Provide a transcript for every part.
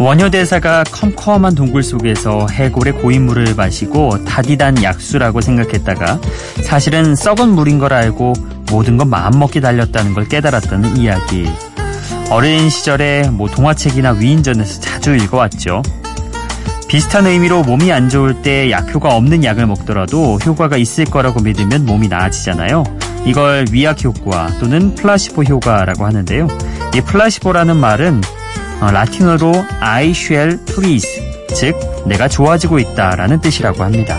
원효대사가 컴컴한 동굴 속에서 해골의 고인물을 마시고 다디단 약수라고 생각했다가 사실은 썩은 물인 걸 알고 모든 건 마음먹기 달렸다는 걸 깨달았다는 이야기. 어린 시절에 뭐 동화책이나 위인전에서 자주 읽어왔죠. 비슷한 의미로 몸이 안 좋을 때 약효가 없는 약을 먹더라도 효과가 있을 거라고 믿으면 몸이 나아지잖아요. 이걸 위약 효과 또는 플라시보 효과라고 하는데요. 이 플라시보라는 말은 라틴어로 I shall please, 즉 내가 좋아지고 있다라는 뜻이라고 합니다.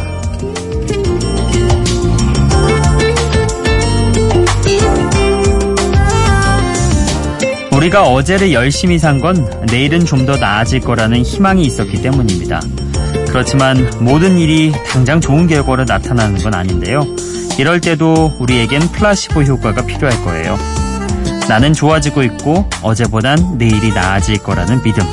우리가 어제를 열심히 산 건 내일은 좀 더 나아질 거라는 희망이 있었기 때문입니다. 그렇지만 모든 일이 당장 좋은 결과로 나타나는 건 아닌데요. 이럴 때도 우리에겐 플라시보 효과가 필요할 거예요. 나는 좋아지고 있고 어제보단 내일이 나아질 거라는 믿음.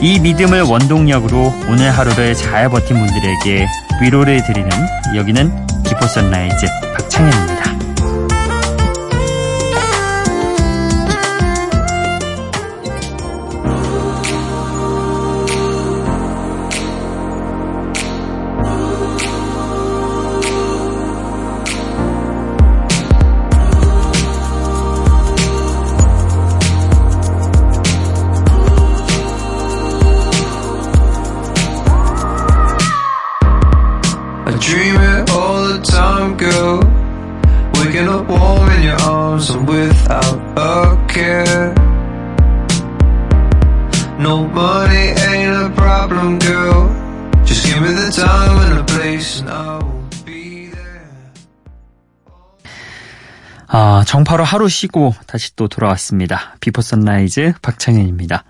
이 믿음을 원동력으로 오늘 하루를 잘 버틴 분들에게 위로를 드리는 여기는 비포 선라이즈 박창현입니다. 정파로 하루 쉬고 다시 또 돌아왔습니다. 비포 선라이즈 박창현입니다.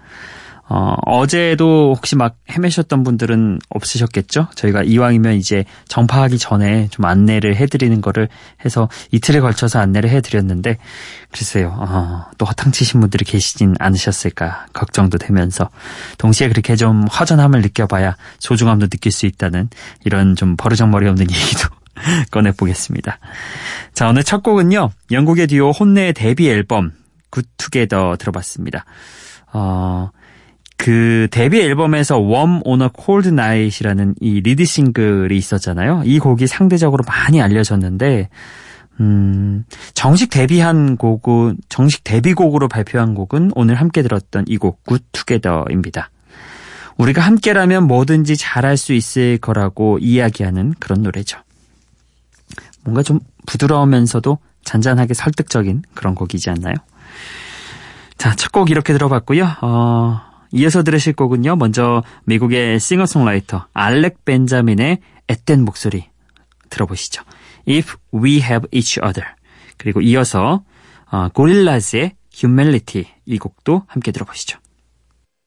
어제도 혹시 막 헤매셨던 분들은 없으셨겠죠? 저희가 이왕이면 이제 정파하기 전에 좀 안내를 해드리는 거를 해서 이틀에 걸쳐서 안내를 해드렸는데 글쎄요. 또 허탕치신 분들이 계시진 않으셨을까 걱정도 되면서 동시에 그렇게 좀 허전함을 느껴봐야 소중함도 느낄 수 있다는 이런 좀 버르장머리 없는 얘기도 꺼내보겠습니다. 자, 오늘 첫 곡은요. 영국의 듀오 혼내의 데뷔 앨범 Good Together 들어봤습니다. 그 데뷔 앨범에서 Warm on a Cold Night이라는 이 리드 싱글이 있었잖아요. 이 곡이 상대적으로 많이 알려졌는데 정식 데뷔곡으로 발표한 곡은 오늘 함께 들었던 이 곡 Good Together입니다. 우리가 함께라면 뭐든지 잘할 수 있을 거라고 이야기하는 그런 노래죠. 뭔가 좀 부드러우면서도 잔잔하게 설득적인 그런 곡이지 않나요? 자, 첫 곡 이렇게 들어봤고요. 이어서 들으실 곡은요. 먼저 미국의 싱어송라이터 알렉 벤자민의 앳된 목소리 들어보시죠. If We Have Each Other. 그리고 이어서 고릴라즈의 Humility 이 곡도 함께 들어보시죠.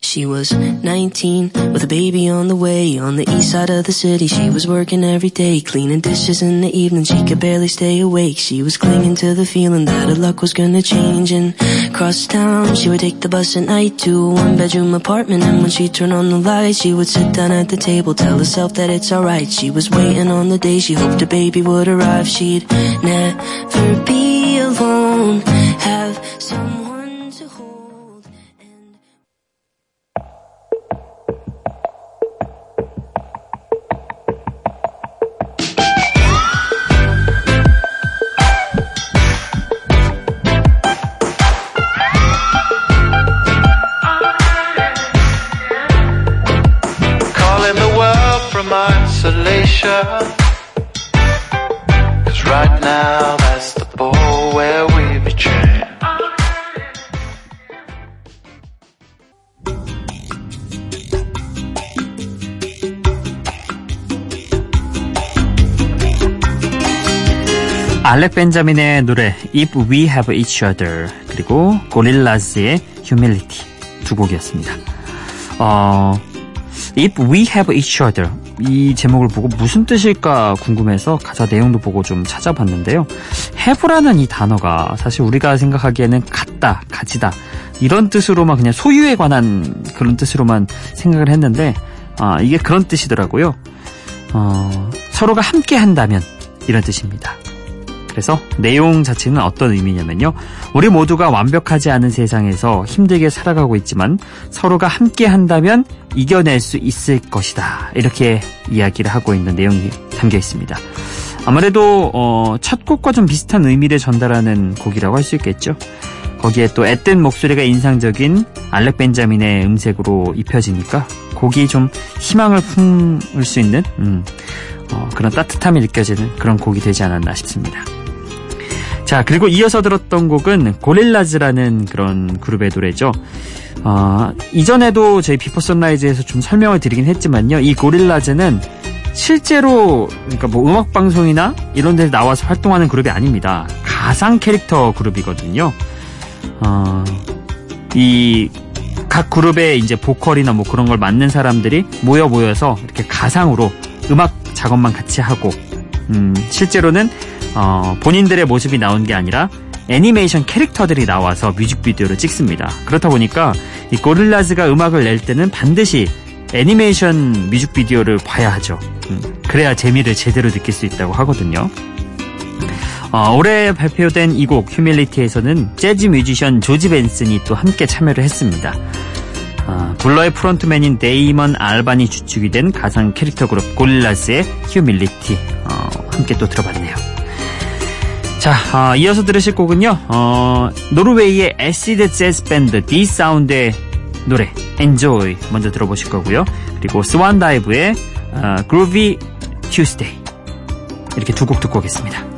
She was 19 with a baby on the way on the east side of the city. She was working every day, cleaning dishes in the evening. She could barely stay awake. She was clinging to the feeling that her luck was gonna change. And cross town, she would take the bus at night to a one-bedroom apartment. And when she turned on the lights, she would sit down at the table, tell herself that it's alright. She was waiting on the day she hoped her baby would arrive. She'd never be alone, have someone. Cause right now that's the ball where we be trained. 알렉 벤자민의 노래 If We Have Each Other 그리고 고릴라즈의 Humility 두 곡이었습니다. If We Have Each Other 이 제목을 보고 무슨 뜻일까 궁금해서 가사 내용도 보고 좀 찾아봤는데요. have라는 이 단어가 사실 우리가 생각하기에는 갖다, 가지다 이런 뜻으로만 그냥 소유에 관한 그런 뜻으로만 생각을 했는데 이게 그런 뜻이더라고요. 서로가 함께 한다면 이런 뜻입니다. 그래서 내용 자체는 어떤 의미냐면요, 우리 모두가 완벽하지 않은 세상에서 힘들게 살아가고 있지만 서로가 함께 한다면 이겨낼 수 있을 것이다, 이렇게 이야기를 하고 있는 내용이 담겨 있습니다. 아무래도 첫 곡과 좀 비슷한 의미를 전달하는 곡이라고 할 수 있겠죠. 거기에 또 앳된 목소리가 인상적인 알렉 벤자민의 음색으로 입혀지니까 곡이 좀 희망을 품을 수 있는 그런 따뜻함이 느껴지는 그런 곡이 되지 않았나 싶습니다. 자, 그리고 이어서 들었던 곡은 고릴라즈라는 그런 그룹의 노래죠. 이전에도 저희 비포 선라이즈에서 좀 설명을 드리긴 했지만요, 이 고릴라즈는 실제로 그러니까 뭐 음악 방송이나 이런 데서 나와서 활동하는 그룹이 아닙니다. 가상 캐릭터 그룹이거든요. 이 각 그룹의 이제 보컬이나 뭐 그런 걸 맡는 사람들이 모여서 이렇게 가상으로 음악 작업만 같이 하고, 실제로는 본인들의 모습이 나온 게 아니라 애니메이션 캐릭터들이 나와서 뮤직비디오를 찍습니다. 그렇다 보니까 이 고릴라즈가 음악을 낼 때는 반드시 애니메이션 뮤직비디오를 봐야 하죠. 그래야 재미를 제대로 느낄 수 있다고 하거든요. 올해 발표된 이 곡 휴밀리티에서는 재즈 뮤지션 조지 벤슨이 또 함께 참여를 했습니다. 블러의 프론트맨인 데이먼 알반이 주축이 된 가상 캐릭터 그룹 고릴라즈의 휴밀리티, 함께 또 들어봤네요. 자, 이어서 들으실 곡은요, 노르웨이의 애시드 재즈 밴드 D 사운드의 노래 Enjoy 먼저 들어보실 거고요. 그리고 스완 다이브의 Groovy Tuesday, 이렇게 두 곡 듣고 오겠습니다.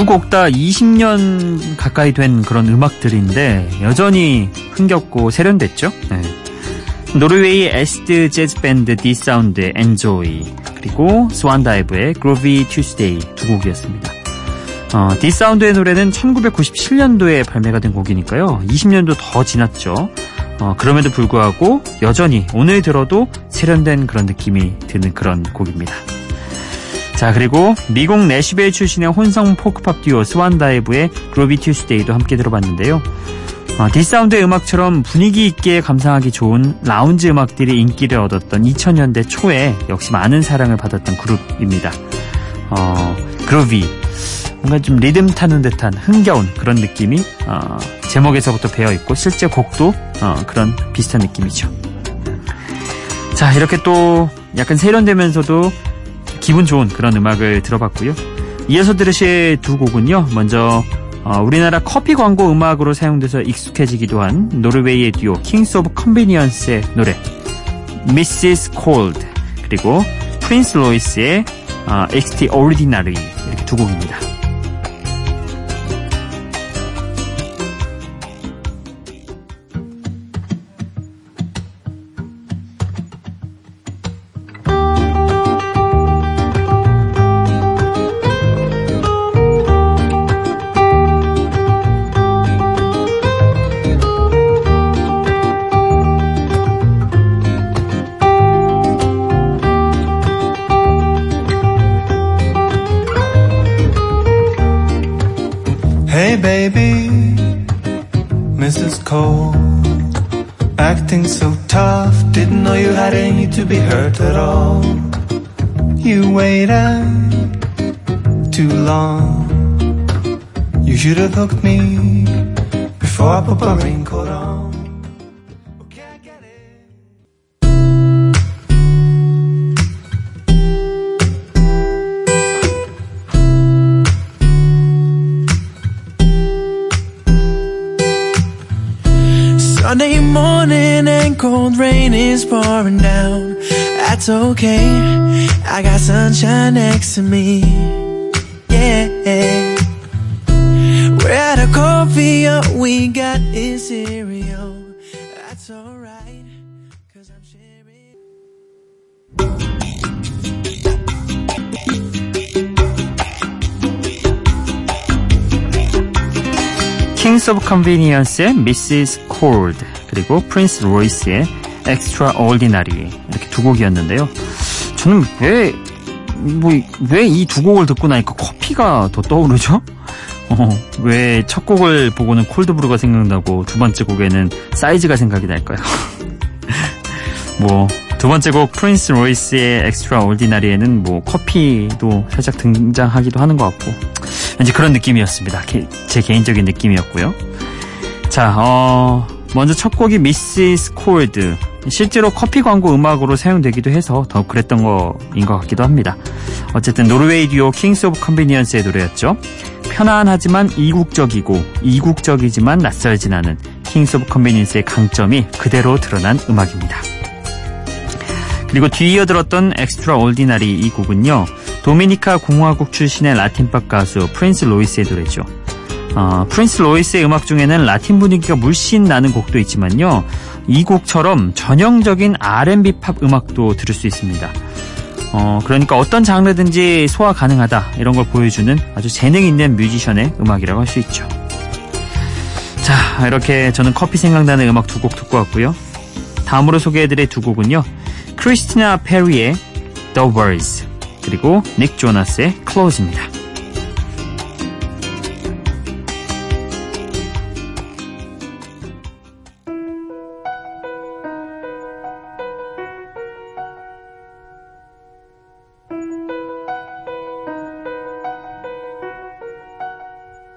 두 곡 다 20년 가까이 된 그런 음악들인데 여전히 흥겹고 세련됐죠. 네. 노르웨이의 애시드 재즈 밴드 D 사운드의 Enjoy, 그리고 스완 다이브의 Groovy Tuesday 두 곡이었습니다. D 사운드의 노래는 1997년도에 발매가 된 곡이니까요, 20년도 더 지났죠. 그럼에도 불구하고 여전히 오늘 들어도 세련된 그런 느낌이 드는 그런 곡입니다. 자, 그리고 미국 내슈빌 출신의 혼성 포크팝 듀오 스완다이브의 Groovy Tuesday도 함께 들어봤는데요. 디사운드의 음악처럼 분위기 있게 감상하기 좋은 라운지 음악들이 인기를 얻었던 2000년대 초에 역시 많은 사랑을 받았던 그룹입니다. Groovy, 뭔가 좀 리듬 타는 듯한 흥겨운 그런 느낌이 제목에서부터 배어있고 실제 곡도 그런 비슷한 느낌이죠. 자, 이렇게 또 약간 세련되면서도 기분 좋은 그런 음악을 들어봤고요. 이어서 들으실 두 곡은요, 먼저 우리나라 커피 광고 음악으로 사용돼서 익숙해지기도 한 노르웨이의 듀오 킹스 오브 컨비니언스의 노래 Mrs. Cold, 그리고 프린스 로이스의 Extraordinary, 이렇게 두 곡입니다. cold, acting so tough, didn't know you had it in you to be hurt at all. You waited too long, you should have hooked me before I put my raincoat on. Sunday morning and cold rain is pouring down. That's okay, I got sunshine next to me. Yeah, we're at a coffee, all we got is cereal. That's alright, cause I'm sharing. Kings of Convenience의 Mrs. Cold 그리고 프린스 로이스의 Extraordinary 이렇게 두 곡이었는데요. 저는 왜 이 두 곡을 듣고 나니까 커피가 더 떠오르죠? 왜 첫 곡을 보고는 콜드브루가 생각나고 두 번째 곡에는 사이즈가 생각이 날까요? 두 번째 곡 프린스 로이스의 Extraordinary에는 커피도 살짝 등장하기도 하는 것 같고 왠지 그런 느낌이었습니다. 제 개인적인 느낌이었고요. 자, 먼저 첫 곡이 Mrs. Cold 실제로 커피 광고 음악으로 사용되기도 해서 더 그랬던 거인 것 같기도 합니다. 어쨌든 노르웨이 듀오 킹스 오브 컨비니언스의 노래였죠. 편안하지만 이국적이고 이국적이지만 낯설진 않은 킹스 오브 컨비니언스의 강점이 그대로 드러난 음악입니다. 그리고 뒤이어 들었던 Extraordinary 이 곡은요. 도미니카 공화국 출신의 라틴팝 가수 프린스 로이스의 노래죠. 프린스 로이스의 음악 중에는 라틴 분위기가 물씬 나는 곡도 있지만요. 이 곡처럼 전형적인 R&B 팝 음악도 들을 수 있습니다. 그러니까 어떤 장르든지 소화 가능하다 이런 걸 보여주는 아주 재능 있는 뮤지션의 음악이라고 할 수 있죠. 자, 이렇게 저는 커피 생각나는 음악 두 곡 듣고 왔고요. 다음으로 소개해드릴 두 곡은요. 크리스티나 페리의 The Words 그리고 닉 조나스의 Close입니다.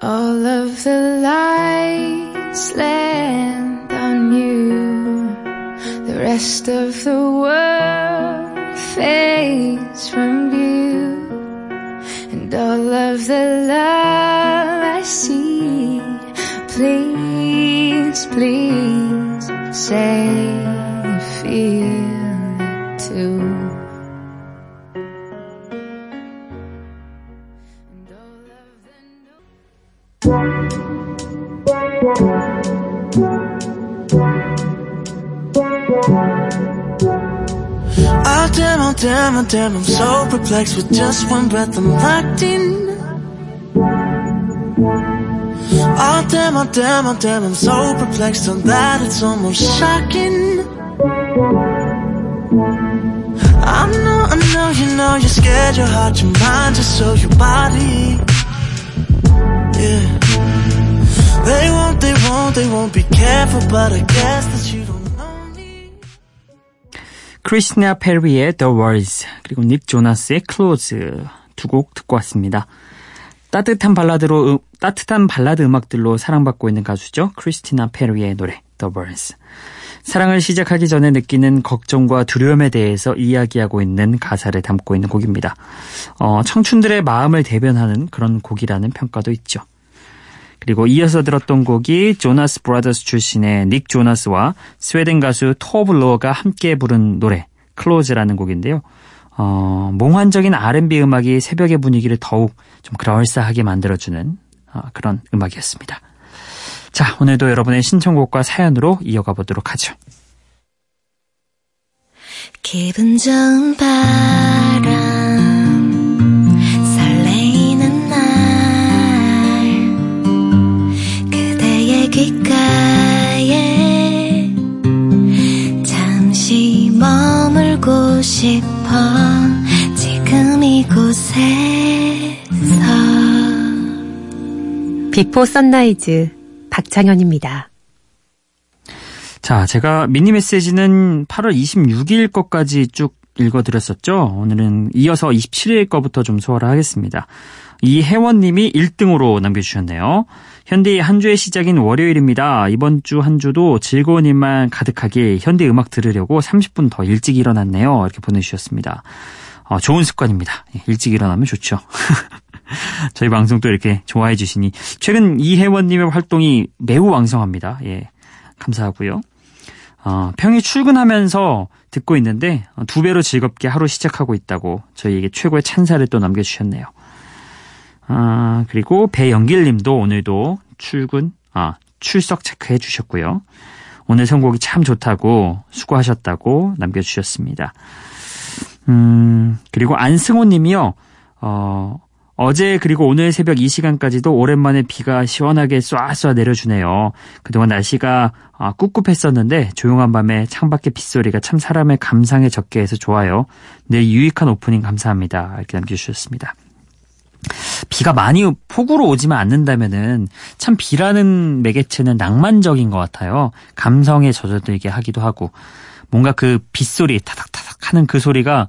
All of the lights land on you. The rest of the world fades from view. And all of the love I see, please, please say you feel it too. Damn, I'm so perplexed with just one breath I'm locked in. Oh damn, I'm so perplexed on that it's almost shocking. I know, you know you're scared, your heart, your mind, your soul, your body. Yeah. They won't be careful, but I guess that you don't. 크리스티나 페리의 The Words 그리고 닉 조나스의 Close 두 곡 듣고 왔습니다. 따뜻한 발라드 음악들로 사랑받고 있는 가수죠. 크리스티나 페리의 노래 The Words. 사랑을 시작하기 전에 느끼는 걱정과 두려움에 대해서 이야기하고 있는 가사를 담고 있는 곡입니다. 청춘들의 마음을 대변하는 그런 곡이라는 평가도 있죠. 그리고 이어서 들었던 곡이 조나스 브라더스 출신의 닉 조나스와 스웨덴 가수 토블로가 함께 부른 노래 Close라는 곡인데요. 몽환적인 R&B 음악이 새벽의 분위기를 더욱 좀 그럴싸하게 만들어주는 그런 음악이었습니다. 자, 오늘도 여러분의 신청곡과 사연으로 이어가 보도록 하죠. 기분 좋은 바람 귓가에 잠시 머물고 싶어 지금 이곳에서 비포 선라이즈 박창현입니다. 자, 제가 미니 메시지는 8월 26일 것까지 쭉 읽어드렸었죠. 오늘은 이어서 27일 거부터 좀 소화를 하겠습니다. 이혜원님이 1등으로 남겨주셨네요. 현디 한 주의 시작인 월요일입니다. 이번 주 한 주도 즐거운 일만 가득하게 현디 음악 들으려고 30분 더 일찍 일어났네요. 이렇게 보내주셨습니다. 좋은 습관입니다. 일찍 일어나면 좋죠. 저희 방송도 이렇게 좋아해 주시니 최근 이혜원님의 활동이 매우 왕성합니다. 예, 감사하고요. 평일 출근하면서 듣고 있는데 2배로 즐겁게 하루 시작하고 있다고 저희에게 최고의 찬사를 또 남겨주셨네요. 그리고 배영길님도 오늘도 출석 체크해 주셨고요. 오늘 선곡이 참 좋다고 수고하셨다고 남겨주셨습니다. 그리고 안승호님이요. 어제 그리고 오늘 새벽 이 시간까지도 오랜만에 비가 시원하게 쏴쏴 내려주네요. 그동안 날씨가 꿉꿉했었는데 조용한 밤에 창밖의 빗소리가 참 사람의 감상에 적게 해서 좋아요. 늘 유익한 오프닝 감사합니다. 이렇게 남겨주셨습니다. 비가 많이 폭우로 오지만 않는다면은 참 비라는 매개체는 낭만적인 것 같아요. 감성에 젖어들게 하기도 하고 뭔가 그 빗소리 타닥타닥 하는 그 소리가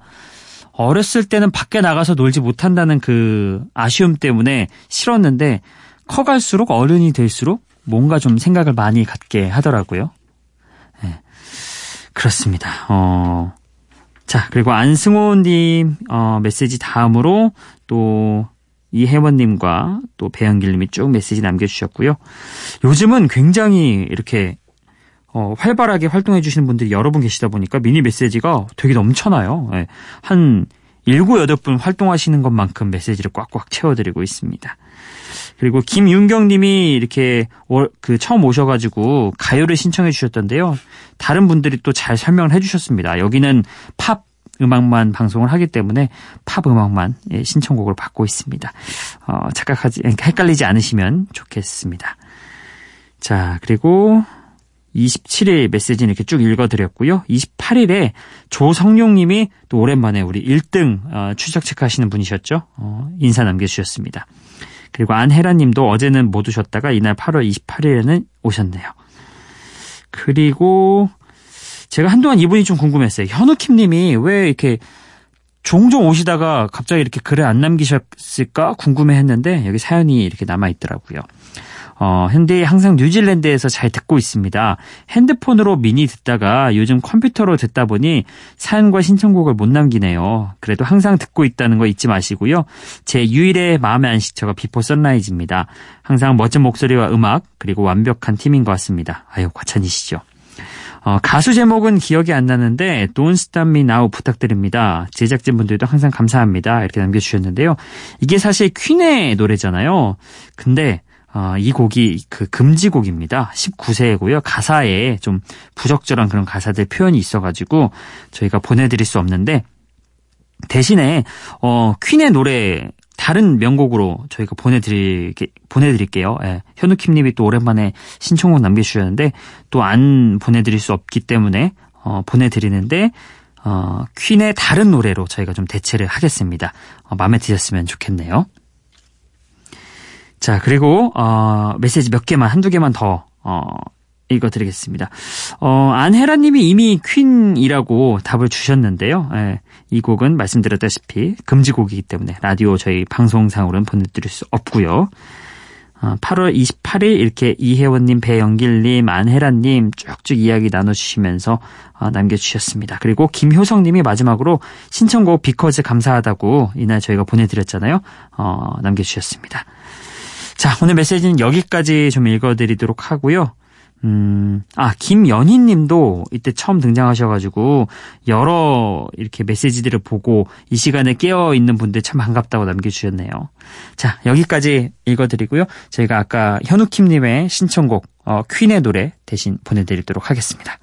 어렸을 때는 밖에 나가서 놀지 못한다는 그 아쉬움 때문에 싫었는데 커갈수록 어른이 될수록 뭔가 좀 생각을 많이 갖게 하더라고요. 네, 그렇습니다. 자, 그리고 안승호님 메시지 다음으로 또 이혜원님과 또 배영길님이 쭉 메시지 남겨주셨고요. 요즘은 굉장히 이렇게 활발하게 활동해 주시는 분들이 여러 분 계시다 보니까 미니 메시지가 되게 넘쳐나요. 예. 한 7, 8분 활동하시는 것만큼 메시지를 꽉꽉 채워드리고 있습니다. 그리고 김윤경님이 이렇게 처음 오셔가지고 가요를 신청해 주셨던데요. 다른 분들이 또 잘 설명을 해주셨습니다. 여기는 팝 음악만 방송을 하기 때문에 팝 음악만 신청곡을 받고 있습니다. 헷갈리지 않으시면 좋겠습니다. 자, 그리고 27일 메시지는 이렇게 쭉 읽어드렸고요. 28일에 조성룡님이 또 오랜만에 우리 1등 출석 체크하시는 분이셨죠. 인사 남겨주셨습니다. 그리고 안혜라님도 어제는 못 오셨다가 이날 8월 28일에는 오셨네요. 그리고 제가 한동안 이분이 좀 궁금했어요. 현우킴님이 왜 이렇게 종종 오시다가 갑자기 이렇게 글을 안 남기셨을까 궁금해했는데 여기 사연이 이렇게 남아있더라고요. 현디 항상 뉴질랜드에서 잘 듣고 있습니다. 핸드폰으로 미니 듣다가 요즘 컴퓨터로 듣다 보니 사연과 신청곡을 못 남기네요. 그래도 항상 듣고 있다는 거 잊지 마시고요. 제 유일의 마음의 안식처가 비포 선라이즈입니다. 항상 멋진 목소리와 음악 그리고 완벽한 팀인 것 같습니다. 아유, 과찬이시죠. 가수 제목은 기억이 안 나는데 Don't Stop Me Now 부탁드립니다. 제작진분들도 항상 감사합니다. 이렇게 남겨주셨는데요. 이게 사실 퀸의 노래잖아요. 근데 이 곡이 그 금지곡입니다. 19세고요. 가사에 좀 부적절한 그런 가사들 표현이 있어가지고 저희가 보내드릴 수 없는데 대신에 퀸의 노래 다른 명곡으로 저희가 보내드릴게요. 예. 현우킴님이 또 오랜만에 신청곡 남겨주셨는데 또 안 보내드릴 수 없기 때문에 보내드리는데 퀸의 다른 노래로 저희가 좀 대체를 하겠습니다. 마음에 드셨으면 좋겠네요. 자, 그리고 메시지 몇 개만, 한두 개만 더 읽어드리겠습니다. 안혜라님이 이미 퀸이라고 답을 주셨는데요. 예, 이 곡은 말씀드렸다시피 금지곡이기 때문에 라디오 저희 방송상으로는 보내드릴 수 없고요. 8월 28일 이렇게 이혜원님, 배영길님, 안혜라님 쭉쭉 이야기 나눠주시면서 남겨주셨습니다. 그리고 김효성님이 마지막으로 신청곡 비커즈 감사하다고 이날 저희가 보내드렸잖아요. 남겨주셨습니다. 자, 오늘 메시지는 여기까지 좀 읽어드리도록 하고요. 김연희님도 이때 처음 등장하셔가지고 여러 이렇게 메시지들을 보고 이 시간에 깨어있는 분들 참 반갑다고 남겨주셨네요. 자, 여기까지 읽어드리고요. 저희가 아까 현우킴님의 신청곡 퀸의 노래 대신 보내드리도록 하겠습니다.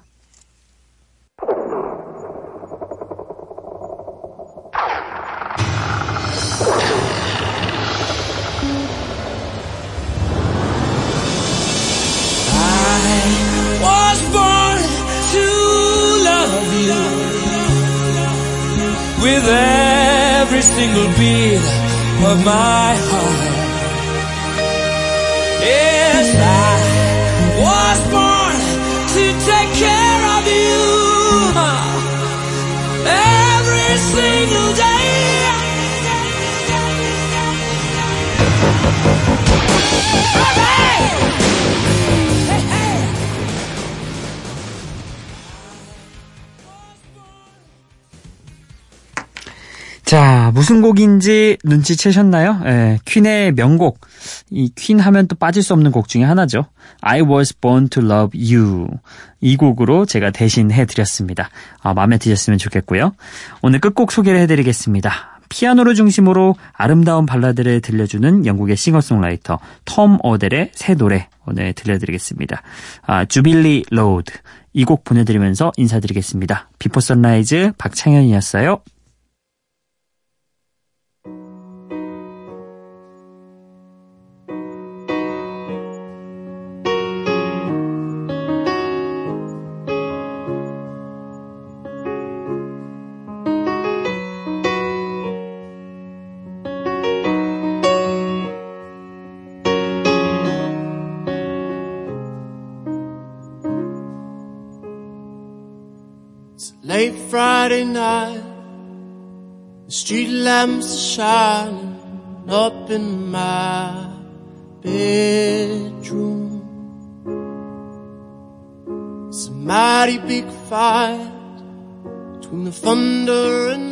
With every single beat of my heart, yes, I was born to take care. 자, 무슨 곡인지 눈치채셨나요? 예, 퀸의 명곡. 이 퀸 하면 또 빠질 수 없는 곡 중에 하나죠. I Was Born to Love You. 이 곡으로 제가 대신 해드렸습니다. 아, 마음에 드셨으면 좋겠고요. 오늘 끝곡 소개를 해드리겠습니다. 피아노를 중심으로 아름다운 발라드를 들려주는 영국의 싱어송라이터 톰 어델의 새 노래 오늘 들려드리겠습니다. 아, 주빌리 로드. 이 곡 보내드리면서 인사드리겠습니다. 비포 선라이즈 박창현이었어요. Late Friday night, the street lamps are shining up in my bedroom. It's a mighty big fight between the thunder and